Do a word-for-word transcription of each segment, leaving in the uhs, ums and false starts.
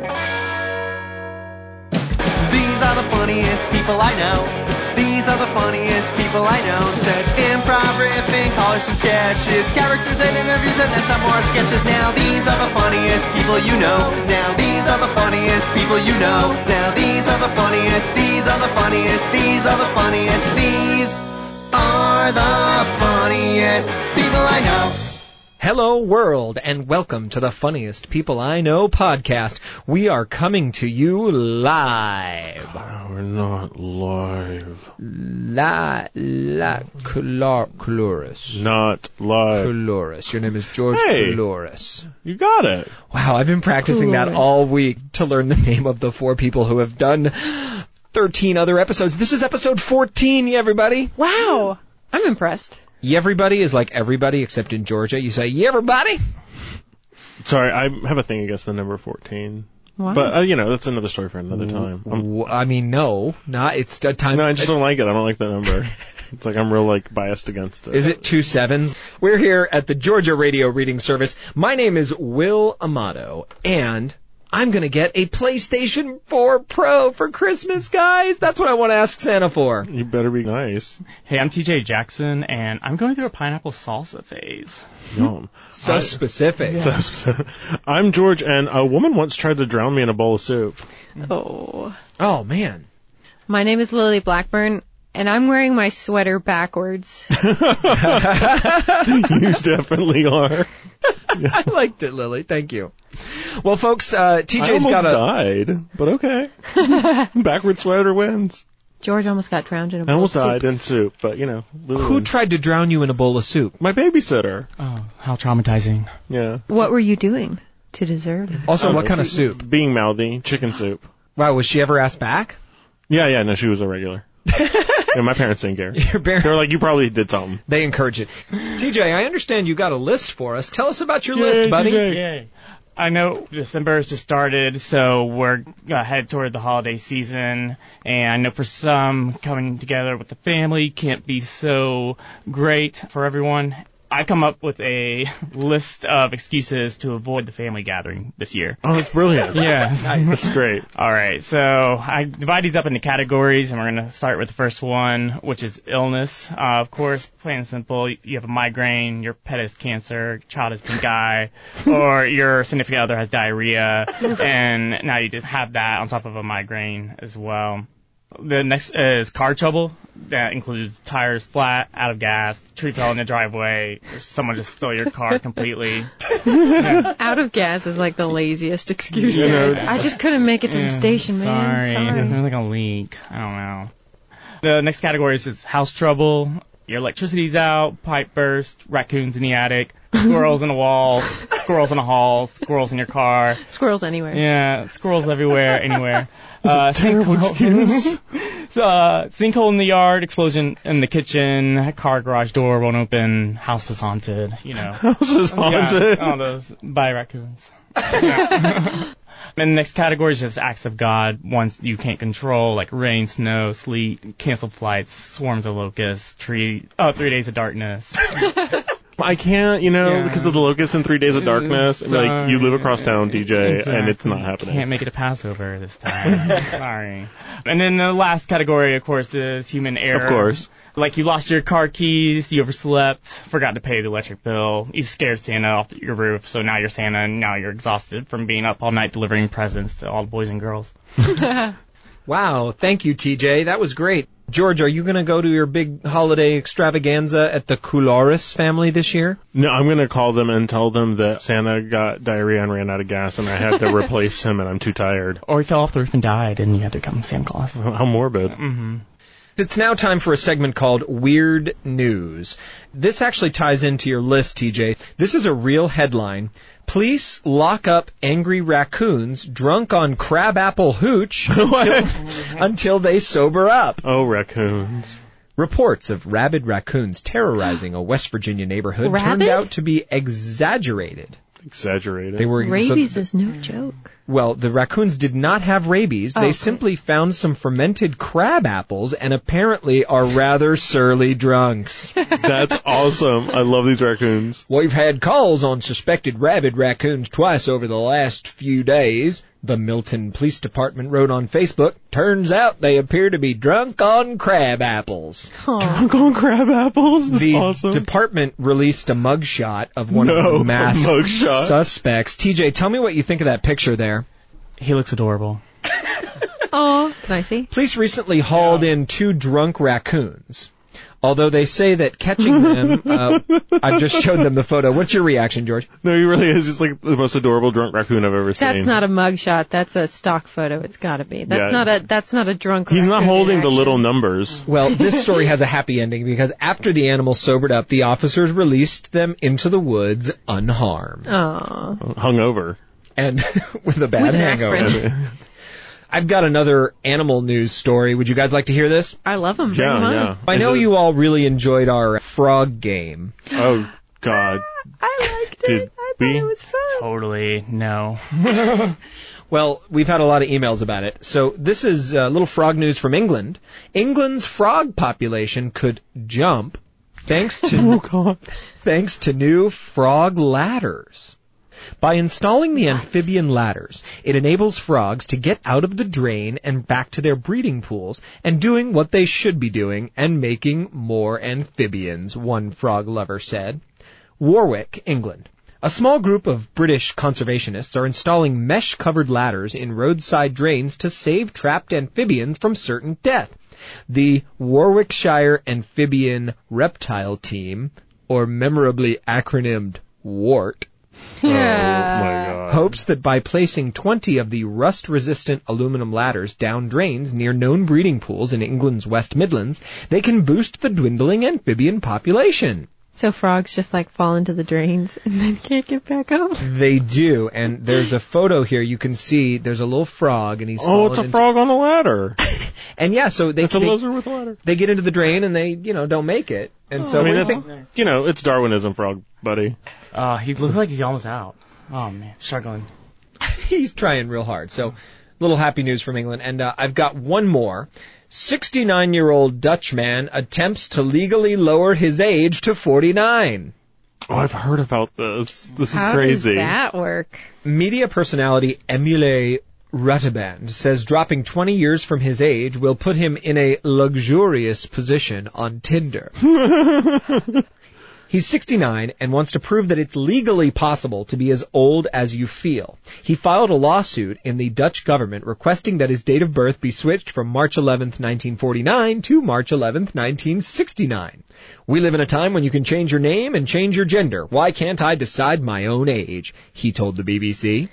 These are the funniest people I know. These are the funniest people I know. Said improv, riffing, callers, some sketches, characters and interviews, and then some more sketches. Now these are the funniest people you know. Now these are the funniest people you know. Now these are the funniest, these are the funniest, these are the funniest, these are the funniest people I know. Hello world, and welcome to the Funniest People I Know podcast. We are coming to you live. We're not live. La, la, Clor, Cloris. Not live. Cloris. Your name is George hey, Cloris. You got it. Wow, I've been practicing Cloris. that all week to learn the name of the four people who have done thirteen other episodes. This is episode fourteen, everybody. Wow, I'm impressed. Everybody is like everybody except in Georgia. You say, everybody? Sorry, I have a thing against the number fourteen. Wow. But, uh, you know, that's another story for another time. I'm, I mean, no. Not, it's a time. No, I just don't like it. I don't like that number. It's like I'm real, like, biased against it. Is it two sevens? We're here at the Georgia Radio Reading Service. My name is Will Amato, and I'm going to get a PlayStation four Pro for Christmas, guys. That's what I want to ask Santa for. You better be nice. Hey, I'm T J Jackson, and I'm going through a pineapple salsa phase. Yum. So I, specific. Yeah. So specific. I'm George, and a woman once tried to drown me in a bowl of soup. Oh. Oh, man. My name is Lily Blackburn, and I'm wearing my sweater backwards. You definitely are. Yeah. I liked it, Lily. Thank you. Well, folks, uh, T J's I almost got a... died, but okay. Backward sweater wins. George almost got drowned in a bowl I almost of died soup. in soup, but, you know. Lily Who wins. tried to drown you in a bowl of soup? My babysitter. Oh, how traumatizing. Yeah. What were you doing to deserve it? Also, what know, kind of soup? Being mouthy. Chicken soup. Wow, was she ever asked back? Yeah, yeah, no, she was a regular. Yeah, my parents didn't care. Your parents, they were like, you probably did something. They encourage it. T J, I understand you got a list for us. Tell us about your Yay, list, buddy. T J. Yay. I know December has just started, so we're uh, headed toward the holiday season, and I know for some, coming together with the family can't be so great for everyone. I come up with a list of excuses to avoid the family gathering this year. Oh, that's brilliant. Yeah. Nice. That's great. All right, so I divide these up into categories, and we're going to start with the first one, which is illness. Uh, of course, plain and simple, you have a migraine, your pet has cancer, your child has pink eye, or your significant other has diarrhea, and now you just have that on top of a migraine as well. The next is car trouble. That includes tires flat, out of gas, tree fell in the driveway, someone just stole your car completely. Yeah. Out of gas is like the laziest excuse yeah, there is. I just couldn't make it to yeah, the station, sorry. man. Sorry. There's like a leak. I don't know. The next category is house trouble. Your electricity's out, pipe burst, raccoons in the attic, squirrels in the wall, squirrels in the hall, squirrels in your car. Squirrels anywhere. Yeah, squirrels everywhere, anywhere. Uh, sinkhole. So, uh, sinkhole in the yard, explosion in the kitchen, car garage door won't open, house is haunted, you know. House is haunted. Yeah, all those by raccoons. Yeah. And the next category is just acts of God, ones you can't control, like rain, snow, sleet, canceled flights, swarms of locusts, tree, oh, three days of darkness. I can't, you know, yeah. because of the locusts and three days of darkness. Sorry. Like, you live across town, D J, exactly. and it's not happening. Can't make it to Passover this time. Sorry. And then the last category, of course, is human error. Of course. Like, you lost your car keys, you overslept, forgot to pay the electric bill, you scared Santa off your roof, so now you're Santa, and now you're exhausted from being up all night delivering presents to all the boys and girls. Wow. Thank you, T J. That was great. George, are you going to go to your big holiday extravaganza at the Cloris family this year? No, I'm going to call them and tell them that Santa got diarrhea and ran out of gas, and I had to replace him, and I'm too tired. Or he fell off the roof and died, and you had to come Santa Claus. How morbid. Mm-hmm. It's now time for a segment called Weird News. This actually ties into your list, T J. This is a real headline. Police lock up angry raccoons drunk on crabapple hooch until, until they sober up. Oh, raccoons. Reports of rabid raccoons terrorizing a West Virginia neighborhood rabid? turned out to be exaggerated. Exaggerated. They were ex- rabies so, is no joke. Well, the raccoons did not have rabies. Oh, they okay. simply found some fermented crab apples and apparently are rather surly drunks. That's awesome. I love these raccoons. We've had calls on suspected rabid raccoons twice over the last few days. The Milton Police Department wrote on Facebook, "Turns out they appear to be drunk on crab apples." Aww. Drunk on crab apples? That's the awesome. Department released a mugshot of one no, of the masked suspects. T J, tell me what you think of that picture there. He looks adorable. Oh, nicey. Police recently hauled yeah. in two drunk raccoons. Although they say that catching them, uh, I just showed them the photo. What's your reaction, George? No, he really is. It's like the most adorable drunk raccoon I've ever seen. That's not a mugshot. That's a stock photo. It's got to be. That's yeah. not a. That's not a drunk. He's raccoon not holding reaction. The little numbers. Well, this story has a happy ending because after the animals sobered up, the officers released them into the woods unharmed. Aww. Hungover. And with a bad with hangover. I've got another animal news story. Would you guys like to hear this? I love them. Yeah, yeah. I know you all really enjoyed our frog game. Oh, God. I liked it. I thought it was fun. Totally. No. Well, we've had a lot of emails about it. So this is a uh, little frog news from England. England's frog population could jump thanks to oh, God. thanks to new frog ladders. By installing the amphibian ladders, it enables frogs to get out of the drain and back to their breeding pools and doing what they should be doing and making more amphibians, one frog lover said. Warwick, England. A small group of British conservationists are installing mesh-covered ladders in roadside drains to save trapped amphibians from certain death. The Warwickshire Amphibian Reptile Team, or memorably acronymed WART, Yeah. Oh, my God. hopes that by placing twenty of the rust-resistant aluminum ladders down drains near known breeding pools in England's West Midlands, they can boost the dwindling amphibian population. So frogs just, like, fall into the drains and then can't get back up? They do, and there's a photo here. You can see there's a little frog, and he's Oh, it's a into... frog on a ladder. And, yeah, so they, it's a they, loser with a ladder. They get into the drain, and they, you know, don't make it. And oh, so I mean, that's, think... you know, it's Darwinism, frog buddy. Uh, he looks like he's almost out. Oh, man, struggling. He's trying real hard. So, little happy news from England. And uh, I've got one more. sixty-nine-year-old Dutch man attempts to legally lower his age to forty-nine. Oh, I've heard about this. This How is crazy. How does that work? Media personality Emile Rutteband says dropping twenty years from his age will put him in a luxurious position on Tinder. He's sixty-nine and wants to prove that it's legally possible to be as old as you feel. He filed a lawsuit in the Dutch government requesting that his date of birth be switched from March eleventh, nineteen forty-nine to March eleventh, nineteen sixty-nine. "We live in a time when you can change your name and change your gender. Why can't I decide my own age?" he told the B B C.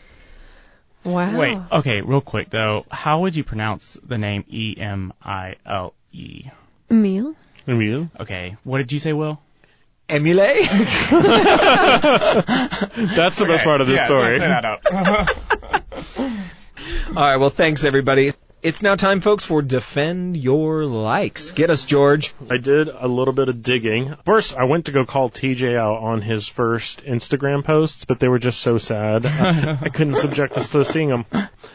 Wow. Wait, okay, real quick though. How would you pronounce the name E M I L E? Emile? Emile? Okay. What did you say, Will? Emile? That's the okay, best part of this yeah, story. That up. All right, well, thanks, everybody. It's now time, folks, for Defend Your Likes. Get us, George. I did a little bit of digging. First, I went to go call T J out on his first Instagram posts, but they were just so sad. I, I couldn't subject us to seeing them.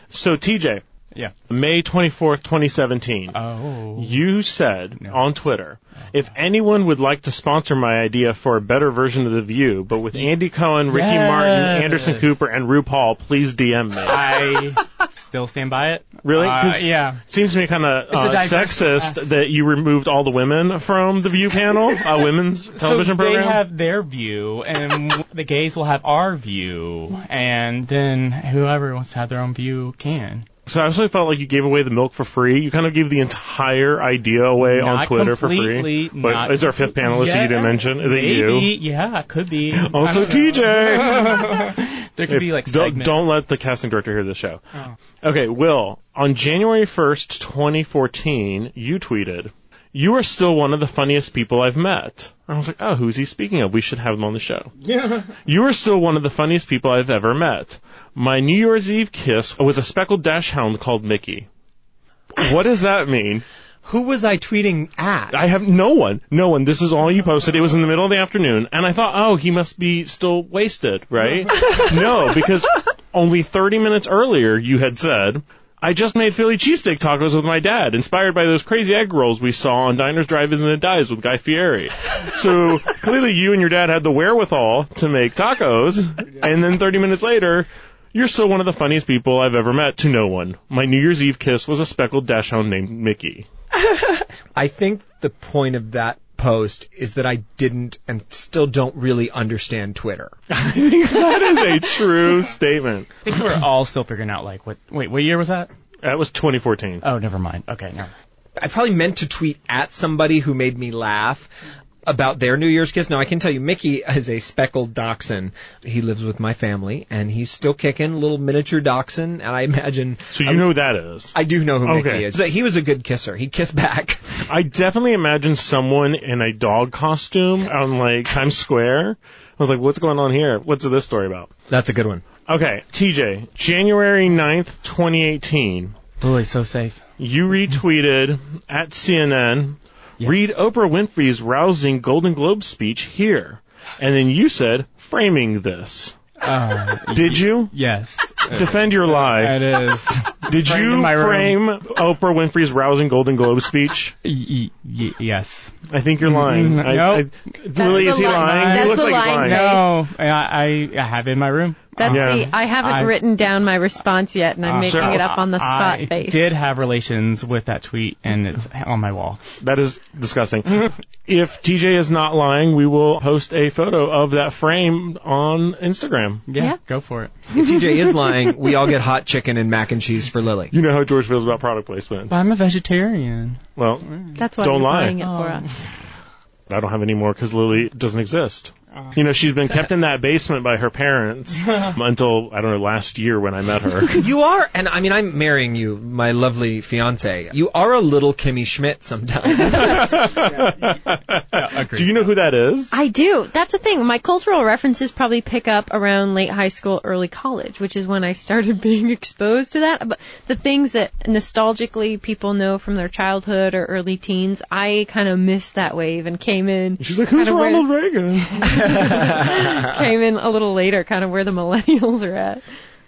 So, T J, yeah, May twenty-fourth, twenty seventeen, oh. you said no. on Twitter, if anyone would like to sponsor my idea for a better version of The View, but with Andy Cohen, Ricky yes. Martin, Anderson Cooper, and RuPaul, please D M me. I still stand by it. Really? Uh, yeah. It seems to me kind of uh, sexist class. That you removed all the women from The View panel, a women's television so program. So they have their view, and the gays will have our view, and then whoever wants to have their own view can. So I actually felt like you gave away the milk for free. You kind of gave the entire idea away not on Twitter for free. But is our fifth panelist yeah, that you didn't mention? Is maybe, it you? Yeah, it could be. Also T J. There could if, be like segments. Don't, don't let the casting director hear this show. Oh. Okay, Will, on January first, twenty fourteen, you tweeted, "You are still one of the funniest people I've met." I was like, oh, who's he speaking of? We should have him on the show. Yeah. "You are still one of the funniest people I've ever met. My New Year's Eve kiss was a speckled dash hound called Mickey." What does that mean? Who was I tweeting at? I have no one. No one. This is all you posted. It was in the middle of the afternoon. And I thought, oh, he must be still wasted, right? No, because only thirty minutes earlier you had said, "I just made Philly cheesesteak tacos with my dad, inspired by those crazy egg rolls we saw on Diners, Drive-ins, and Dives with Guy Fieri." So clearly you and your dad had the wherewithal to make tacos, and then thirty minutes later, You're still one of the funniest people I've ever met to no one. My New Year's Eve kiss was a speckled dachshund named Mickey. I think the point of that post is that I didn't and still don't really understand Twitter. I think that is a true statement. I think we're all still figuring out, like, what, wait, what year was that? That was twenty fourteen. Oh, never mind. Okay, never mind. I probably meant to tweet at somebody who made me laugh about their New Year's kiss. Now, I can tell you, Mickey is a speckled dachshund. He lives with my family, and he's still kicking, little miniature dachshund, and I imagine... So you I, know who that is? I do know who okay. Mickey is. So he was a good kisser. He kissed back. I definitely imagine someone in a dog costume on, like, Times Square. I was like, what's going on here? What's this story about? That's a good one. Okay, T J, January ninth, twenty eighteen. Boy, so safe. You retweeted at C N N... Yeah. Read Oprah Winfrey's rousing Golden Globe speech here. And then you said, framing this. Uh, Did you? Yes. Defend your lie. That is. Did you frame room. Oprah Winfrey's rousing Golden Globe speech? Y- y- yes. I think you're lying. Mm, I, nope. I, really, is he lying? That's he looks like lying. He's lying. No, I, I have it in my room. That's yeah. the I haven't I, written down my response yet, and I'm uh, making so it up on the spot I base. I did have relations with that tweet, and it's on my wall. That is disgusting. If T J is not lying, we will post a photo of that frame on Instagram. Yeah, yeah. Go for it. If T J is lying, we all get hot chicken and mac and cheese for Lily. You know how George feels about product placement. But I'm a vegetarian. Well, that's why don't lie. It for oh. us. I don't have any more because Lily doesn't exist. Uh, you know, she's been kept in that basement by her parents until, I don't know, last year when I met her. You are, and I mean, I'm marrying you, my lovely fiance. You are a little Kimmy Schmidt sometimes. yeah. Yeah, do you know who that is? I do. That's the thing. My cultural references probably pick up around late high school, early college, which is when I started being exposed to that. But the things that nostalgically people know from their childhood or early teens, I kind of missed that wave and came in. She's like, who's Ronald Reagan? Came in a little later, kind of where the millennials are at.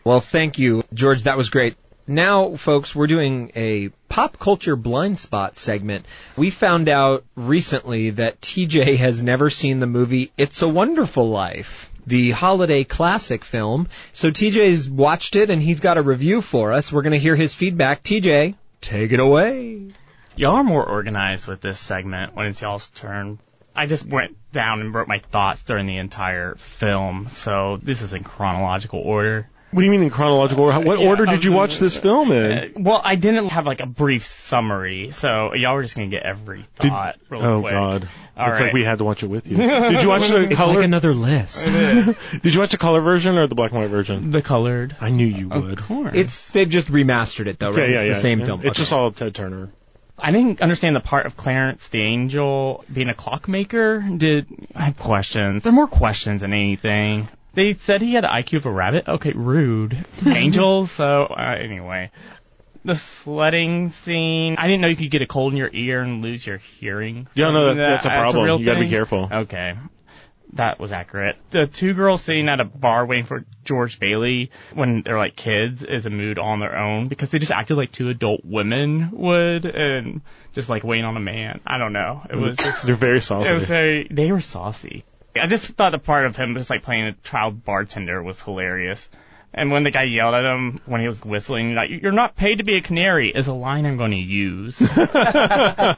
Well, thank you, George. That was great. Now, folks, we're doing a pop culture blind spot segment. We found out recently that T J has never seen the movie It's a Wonderful Life, the holiday classic film. So T J's watched it, and he's got a review for us. We're going to hear his feedback. T J, take it away. Y'all are more organized with this segment when it's y'all's turn. I just went down and wrote my thoughts during the entire film, so this is in chronological order. What do you mean in chronological order? What yeah, order did you watch this film in? Uh, well, I didn't have, like, a brief summary, so y'all were just going to get every thought did, real oh quick. Oh, God. All it's right. Like we had to watch it with you. Did you watch the it's color? It's like another list. Did you watch the color version or the black and white version? The colored. I knew you would. Of course. It's, they've just remastered it, though, okay, right? Yeah, it's yeah, the same yeah. film. It's okay. Just all Ted Turner. I didn't understand the part of Clarence the Angel being a clockmaker. Did I have questions? There are more questions than anything. They said he had an I Q of a rabbit. Okay, rude. Angel, so uh, anyway. The sledding scene. I didn't know you could get a cold in your ear and lose your hearing. Yeah, no, that, that's a problem. That's a you gotta thing. Be careful. Okay. That was accurate. The two girls sitting at a bar waiting for George Bailey when they're like kids is a mood on their own because they just acted like two adult women would and just like waiting on a man. I don't know. It was just... They're very saucy. It was very... They were saucy. I just thought the part of him just like playing a child bartender was hilarious. And when the guy yelled at him when he was whistling, like, you're not paid to be a canary is a line I'm going to use. So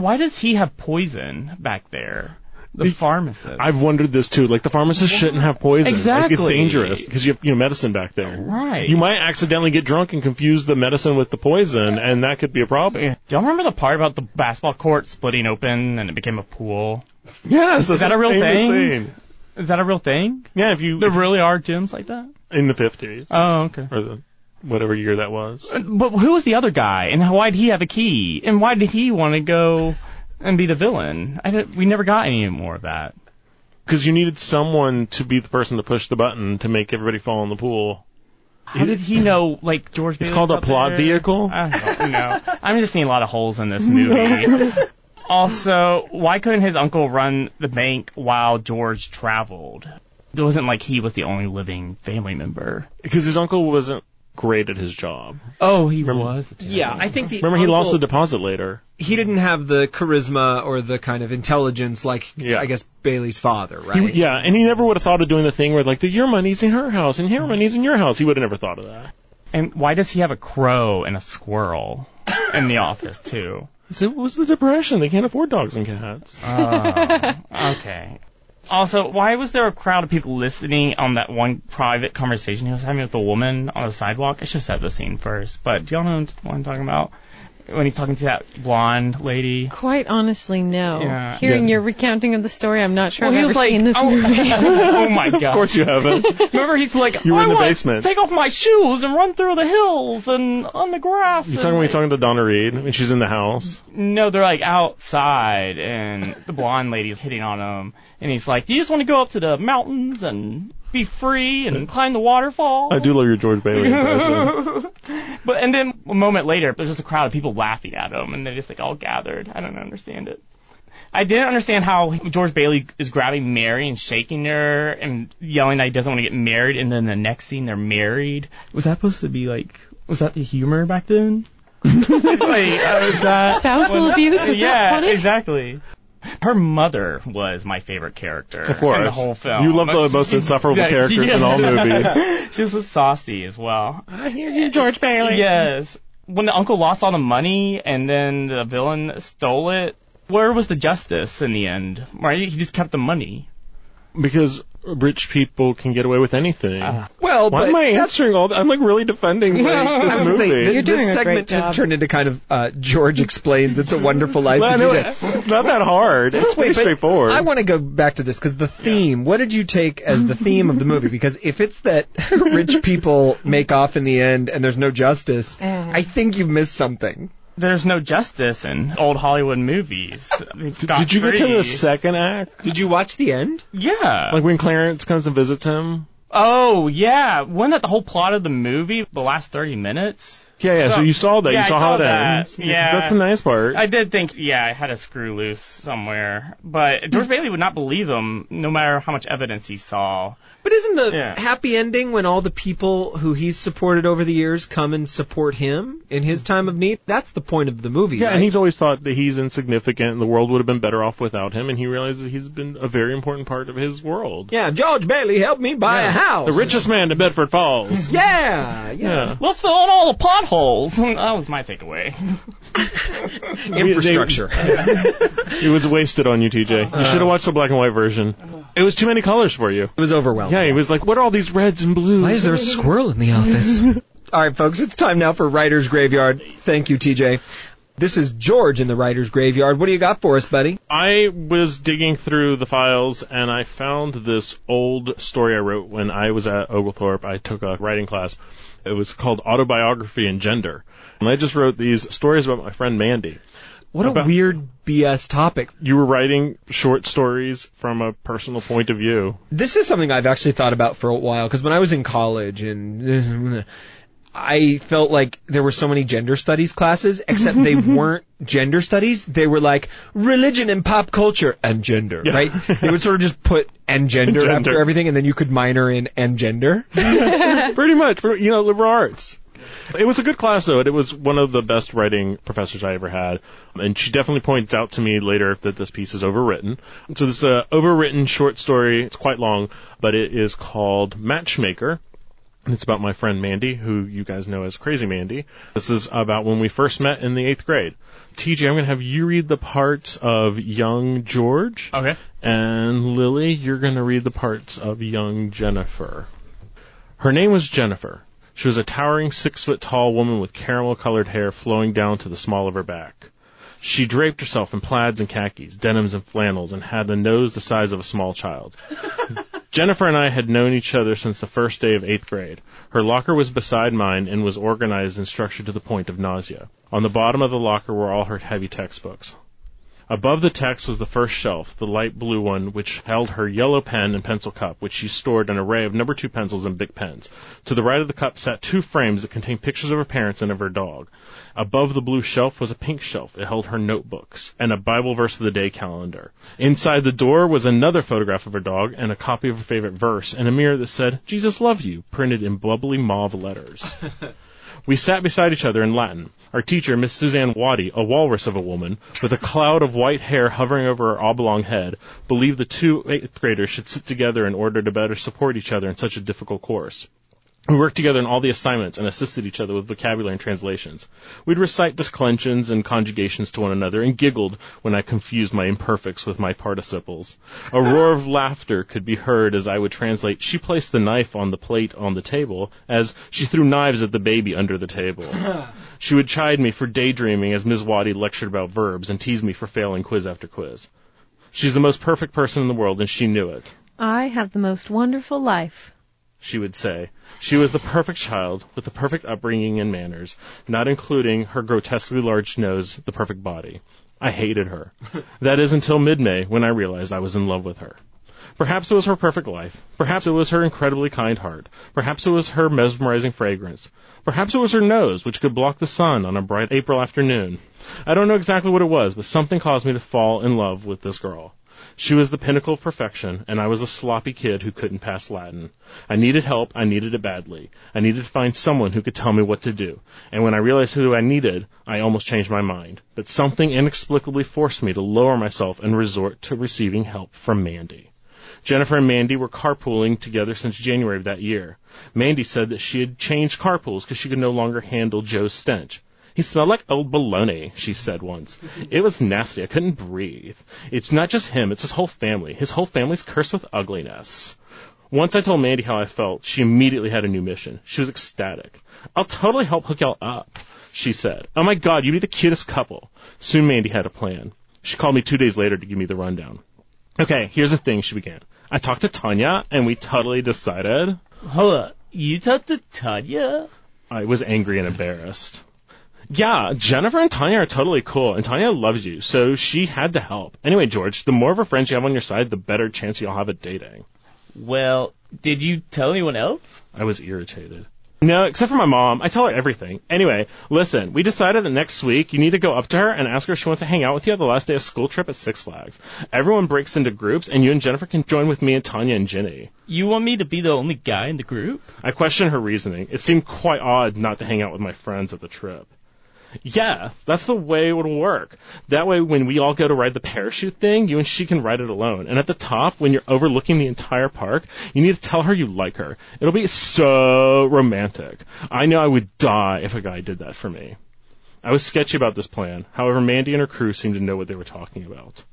why does he have poison back there? The, the pharmacist. I've wondered this, too. Like, the pharmacist yeah. shouldn't have poison. Exactly. Like, it's dangerous because you have you know, medicine back there. Right. You might accidentally get drunk and confuse the medicine with the poison, yeah. and that could be a problem. Yeah. Y'all remember the part about the basketball court splitting open and it became a pool? Yes. Is that a real thing? Is that a real thing? Yeah, if you... There if really are gyms like that? In the fifties. Oh, okay. Or the... Whatever year that was. But who was the other guy, and why did he have a key? And why did he want to go... And be the villain. I didn't, we never got any more of that. Because you needed someone to be the person to push the button to make everybody fall in the pool. How it, did he know, like, George Bailey's It's called a plot there? Vehicle? I don't know. I'm just seeing a lot of holes in this movie. Also, why couldn't his uncle run the bank while George traveled? It wasn't like he was the only living family member. Because his uncle wasn't great at his job. Oh, he remember, was. Yeah, I think the remember uncle, he lost the deposit later. He didn't have the charisma or the kind of intelligence like yeah. I guess Bailey's father, right? He, yeah, and he never would have thought of doing the thing where like the your money's in her house and her money's in your house. He would have never thought of that. And why does he have a crow and a squirrel in the office too? It was the Depression. They can't afford dogs and cats. Oh, okay. Also, why was there a crowd of people listening on that one private conversation he was having with the woman on the sidewalk? I should have said the scene first, but do y'all know what I'm talking about? When he's talking to that blonde lady? Quite honestly, no. Yeah. Hearing yeah. your recounting of the story, I'm not sure well, I've ever like, seen this oh, movie. Oh, my God. Of course you haven't. Remember, he's like, you were in the basement. Take off my shoes and run through the hills and on the grass. You're talking, like, when you're talking to Donna Reed and she's in the house? No, they're, like, outside, and the blonde lady's hitting on him. And he's like, you just want to go up to the mountains and be free and climb the waterfall. I do love your George Bailey impression. But and then a moment later, there's just a crowd of people laughing at him, and they're just like all gathered. I don't understand it. I didn't understand how George Bailey is grabbing Mary and shaking her and yelling that he doesn't want to get married, and then the next scene they're married. Was that supposed to be like? Was that the humor back then? Like, was that spousal well, abuse? Was yeah, that funny? Exactly. Her mother was my favorite character of course. In the whole film. You love the most insufferable characters yeah. in all movies. She was so saucy as well. I hear you, George Bailey. Yes. When the uncle lost all the money and then the villain stole it, where was the justice in the end? Right? He just kept the money. Because rich people can get away with anything. Uh, well, why but am I answering all that? I'm like really defending like, this movie. Saying, th- You're doing this a segment just turned into kind of uh, George explains It's a Wonderful Life. Well, no, it's not that hard. It's pretty straightforward. I want to go back to this because the theme. Yeah. What did you take as the theme of the movie? Because if it's that rich people make off in the end and there's no justice, mm. I think you've missed something. There's no justice in old Hollywood movies. Did you get to the second act? Did you watch the end? Yeah. Like when Clarence comes and visits him? Oh, yeah. Wasn't that the whole plot of the movie, the last thirty minutes? Yeah, yeah. So, so you saw that. Yeah, you saw, saw how it that. ends. Yeah. That's the nice part. I did think, yeah, I had a screw loose somewhere. But George Bailey would not believe him, no matter how much evidence he saw. But isn't the yeah. happy ending when all the people who he's supported over the years come and support him in his time of need? That's the point of the movie, Yeah, right? And he's always thought that he's insignificant and the world would have been better off without him, and he realizes he's been a very important part of his world. Yeah, George Bailey helped me buy yeah. a house. The richest man in Bedford Falls. yeah, yeah, yeah. Let's fill in all the potholes. That was my takeaway. Infrastructure. It was wasted on you, T J. Uh, you should have watched the black and white version. It was too many colors for you. It was overwhelming. Yeah, he was like, what are all these reds and blues? Why is there a squirrel in the office? All right, folks, it's time now for Writer's Graveyard. Thank you, T J. This is George in the Writer's Graveyard. What do you got for us, buddy? I was digging through the files, and I found this old story I wrote when I was at Oglethorpe. I took a writing class. It was called Autobiography and Gender. And I just wrote these stories about my friend Mandy. What a about, weird B S topic. You were writing short stories from a personal point of view. This is something I've actually thought about for a while, because when I was in college, and I felt like there were so many gender studies classes, except they weren't gender studies. They were like religion and pop culture and gender, yeah. right? They would sort of just put and gender, gender after everything, and then you could minor in and gender. Pretty much. You know, liberal arts. It was a good class, though, and it was one of the best writing professors I ever had. And she definitely points out to me later that this piece is overwritten. So this is an overwritten short story. It's quite long, but it is called Matchmaker. And it's about my friend Mandy, who you guys know as Crazy Mandy. This is about when we first met in the eighth grade. T J, I'm going to have you read the parts of young George. Okay. And Lily, you're going to read the parts of young Jennifer. Her name was Jennifer. She was a towering six-foot-tall woman with caramel-colored hair flowing down to the small of her back. She draped herself in plaids and khakis, denims and flannels, and had a nose the size of a small child. Jennifer and I had known each other since the first day of eighth grade. Her locker was beside mine and was organized and structured to the point of nausea. On the bottom of the locker were all her heavy textbooks. Above the text was the first shelf, the light blue one, which held her yellow pen and pencil cup, which she stored an array of number two pencils and big pens. To the right of the cup sat two frames that contained pictures of her parents and of her dog. Above the blue shelf was a pink shelf. It held her notebooks and a Bible verse of the day calendar. Inside the door was another photograph of her dog and a copy of her favorite verse and a mirror that said, "Jesus love you," printed in bubbly mauve letters. We sat beside each other in Latin. Our teacher, Miss Suzanne Waddy, a walrus of a woman, with a cloud of white hair hovering over her oblong head, believed the two eighth graders should sit together in order to better support each other in such a difficult course. We worked together in all the assignments and assisted each other with vocabulary and translations. We'd recite disclensions and conjugations to one another and giggled when I confused my imperfects with my participles. A roar of laughter could be heard as I would translate, "She placed the knife on the plate on the table," as "She threw knives at the baby under the table." She would chide me for daydreaming as Miz Waddy lectured about verbs and teased me for failing quiz after quiz. She's the most perfect person in the world, and she knew it. "I have the most wonderful life," she would say. She was the perfect child, with the perfect upbringing and manners, not including her grotesquely large nose, the perfect body. I hated her. That is until mid-May, when I realized I was in love with her. Perhaps it was her perfect life. Perhaps it was her incredibly kind heart. Perhaps it was her mesmerizing fragrance. Perhaps it was her nose, which could block the sun on a bright April afternoon. I don't know exactly what it was, but something caused me to fall in love with this girl. She was the pinnacle of perfection, and I was a sloppy kid who couldn't pass Latin. I needed help. I needed it badly. I needed to find someone who could tell me what to do. And when I realized who I needed, I almost changed my mind. But something inexplicably forced me to lower myself and resort to receiving help from Mandy. Jennifer and Mandy were carpooling together since January of that year. Mandy said that she had changed carpools because she could no longer handle Joe's stench. "He smelled like old bologna," she said once. "It was nasty. I couldn't breathe. It's not just him. It's his whole family. His whole family's cursed with ugliness." Once I told Mandy how I felt, she immediately had a new mission. She was ecstatic. "I'll totally help hook y'all up," she said. "Oh, my God, you'd be the cutest couple." Soon Mandy had a plan. She called me two days later to give me the rundown. "Okay, here's the thing," she began. "I talked to Tanya, and we totally decided." "Hold up. You talked to Tanya?" I was angry and embarrassed. "Yeah, Jennifer and Tanya are totally cool, and Tanya loves you, so she had to help. Anyway, George, the more of her friends you have on your side, the better chance you'll have at dating." "Well, did you tell anyone else?" I was irritated. "No, except for my mom. I tell her everything. Anyway, listen, we decided that next week you need to go up to her and ask her if she wants to hang out with you on the last day of school trip at Six Flags. Everyone breaks into groups, and you and Jennifer can join with me and Tanya and Ginny." "You want me to be the only guy in the group?" I questioned her reasoning. It seemed quite odd not to hang out with my friends at the trip. "Yeah, that's the way it would work. That way, when we all go to ride the parachute thing, you and she can ride it alone. And at the top, when you're overlooking the entire park, you need to tell her you like her. It'll be so romantic. I know I would die if a guy did that for me." I was sketchy about this plan. However, Mandy and her crew seemed to know what they were talking about.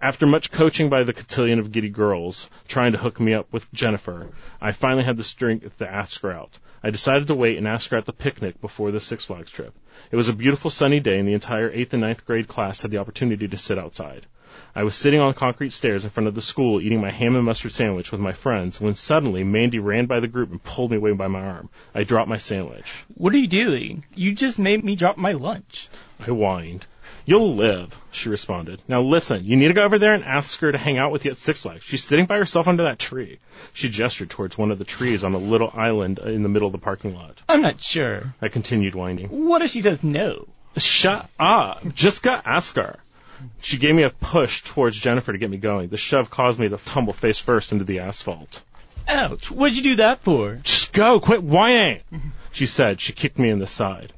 After much coaching by the cotillion of giddy girls trying to hook me up with Jennifer, I finally had the strength to ask her out. I decided to wait and ask her at the picnic before the Six Flags trip. It was a beautiful sunny day, and the entire eighth and ninth grade class had the opportunity to sit outside. I was sitting on concrete stairs in front of the school eating my ham and mustard sandwich with my friends when suddenly Mandy ran by the group and pulled me away by my arm. I dropped my sandwich. "What are you doing? You just made me drop my lunch," I whined. "You'll live," she responded. "Now listen, you need to go over there and ask her to hang out with you at Six Flags. She's sitting by herself under that tree." She gestured towards one of the trees on a little island in the middle of the parking lot. "I'm not sure," I continued whining. "What if she says no?" "Shut up. Just go ask her." She gave me a push towards Jennifer to get me going. The shove caused me to tumble face first into the asphalt. "Ouch. What'd you do that for?" "Just go. Quit whining," she said. She kicked me in the side.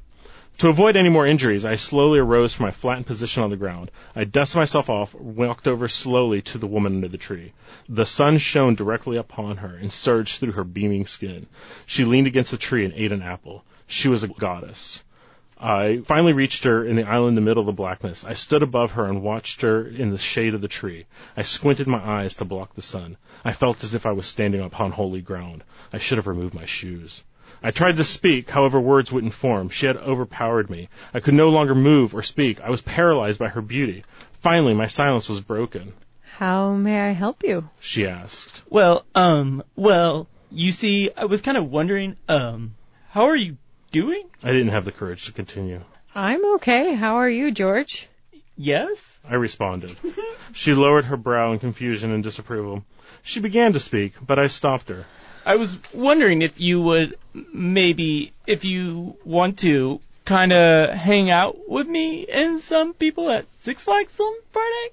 To avoid any more injuries, I slowly arose from my flattened position on the ground. I dusted myself off, walked over slowly to the woman under the tree. The sun shone directly upon her and surged through her beaming skin. She leaned against the tree and ate an apple. She was a goddess. I finally reached her in the island in the middle of the blackness. I stood above her and watched her in the shade of the tree. I squinted my eyes to block the sun. I felt as if I was standing upon holy ground. I should have removed my shoes. I tried to speak, however words wouldn't form. She had overpowered me. I could no longer move or speak. I was paralyzed by her beauty. Finally, my silence was broken. "How may I help you?" she asked. Well, um, well, you see, I was kind of wondering, um, how are you doing?" I didn't have the courage to continue. "I'm okay. How are you, George?" Yes? I responded. She lowered her brow in confusion and disapproval. She began to speak, but I stopped her. I was wondering if you would maybe, if you want to, kind of hang out with me and some people at Six Flags on Friday?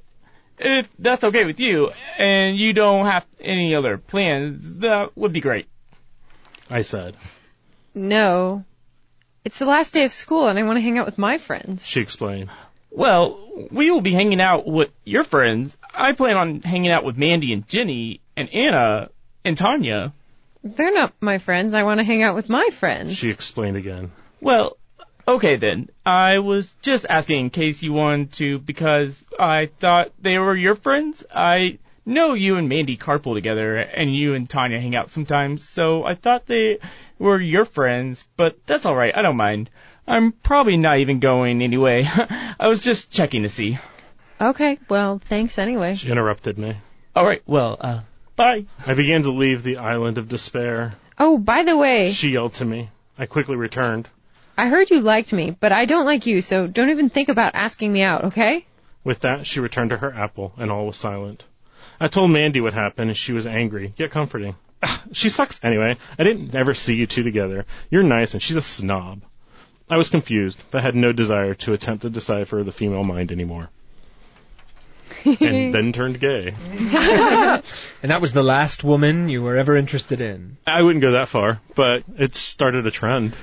If that's okay with you, and you don't have any other plans, that would be great. I said. No. It's the last day of school, and I want to hang out with my friends. She explained. Well, we will be hanging out with your friends. I plan on hanging out with Mandy and Ginny and Anna and Tanya. They're not my friends. I want to hang out with my friends. She explained again. Well, okay then. I was just asking in case you wanted to because I thought they were your friends. I know you and Mandy carpool together and you and Tanya hang out sometimes, so I thought they were your friends, but that's all right. I don't mind. I'm probably not even going anyway. I was just checking to see. Okay, well, thanks anyway. She interrupted me. All right, well, uh, bye. I began to leave the island of despair. Oh, by the way. She yelled to me. I quickly returned. I heard you liked me, but I don't like you, so don't even think about asking me out, okay? With that, she returned to her apple, and all was silent. I told Mandy what happened, and she was angry, yet comforting. She sucks anyway. I didn't ever see you two together. You're nice, and she's a snob. I was confused, but had no desire to attempt to decipher the female mind anymore. And then turned gay. And that was the last woman you were ever interested in. I wouldn't go that far, but it started a trend.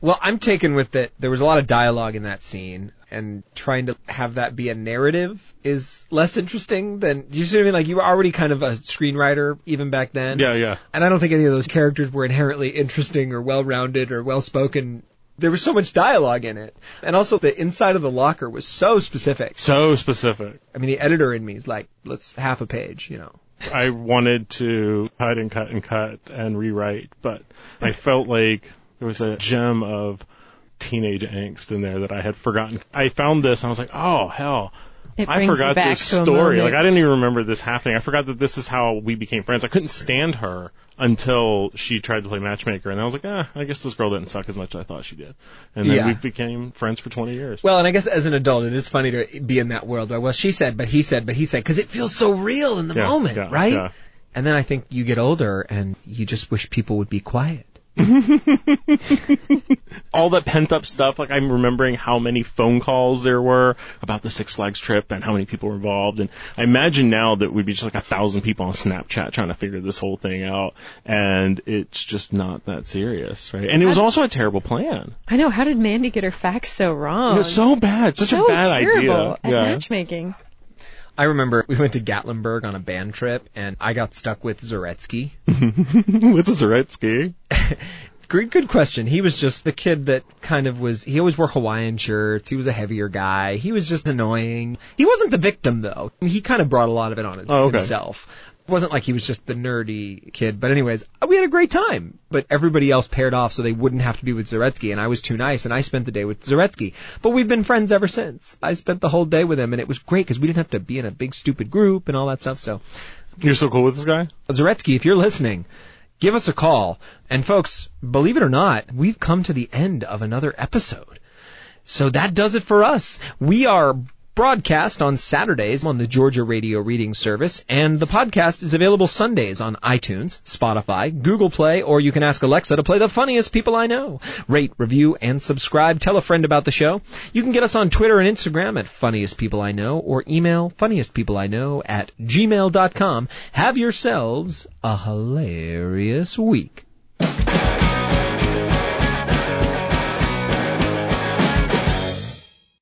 Well, I'm taken with that. There was a lot of dialogue in that scene, and trying to have that be a narrative is less interesting than... Do you see what I mean? Like, you were already kind of a screenwriter even back then. Yeah, yeah. And I don't think any of those characters were inherently interesting or well-rounded or well-spoken. There was so much dialogue in it. And also, the inside of the locker was so specific. So specific. I mean, the editor in me is like, let's half a page, you know. I wanted to cut and cut and cut and rewrite, but I felt like there was a gem of teenage angst in there that I had forgotten. I found this, and I was like, oh, hell. It I forgot this story. Like, I didn't even remember this happening. I forgot that this is how we became friends. I couldn't stand her until she tried to play matchmaker, and I was like, ah, I guess this girl didn't suck as much as I thought she did. And then yeah. we became friends for twenty years. Well, and I guess as an adult, it is funny to be in that world where, well, she said, but he said, but he said, because it feels so real in the yeah, moment, yeah, right? Yeah. And then I think you get older, and you just wish people would be quiet. All that pent-up stuff, like I'm remembering how many phone calls there were about the Six Flags trip and how many people were involved, and I imagine now that we'd be just like a thousand people on Snapchat trying to figure this whole thing out, and it's just not that serious, right? And it was also a terrible plan. I know, how did Mandy get her facts so wrong? It was so bad, such so a bad idea at yeah. matchmaking. I remember we went to Gatlinburg on a band trip, and I got stuck with Zaretsky. What's a Zaretsky? Good, good question. He was just the kid that kind of was... He always wore Hawaiian shirts. He was a heavier guy. He was just annoying. He wasn't the victim, though. He kind of brought a lot of it on oh, okay. himself. It wasn't like he was just the nerdy kid. But anyways, we had a great time. But everybody else paired off so they wouldn't have to be with Zaretsky, and I was too nice, and I spent the day with Zaretsky. But we've been friends ever since. I spent the whole day with him, and it was great because we didn't have to be in a big, stupid group and all that stuff. So you're so cool with this guy? Zaretsky, if you're listening, give us a call. And folks, believe it or not, we've come to the end of another episode. So that does it for us. We are... broadcast on Saturdays on the Georgia Radio Reading Service, and the podcast is available Sundays on iTunes, Spotify, Google Play, or you can ask Alexa to play The Funniest People I Know. Rate, review, and subscribe. Tell a friend about the show. You can get us on Twitter and Instagram at Funniest People I Know, or email funniestpeopleiknow at gmail dot com. Have yourselves a hilarious week.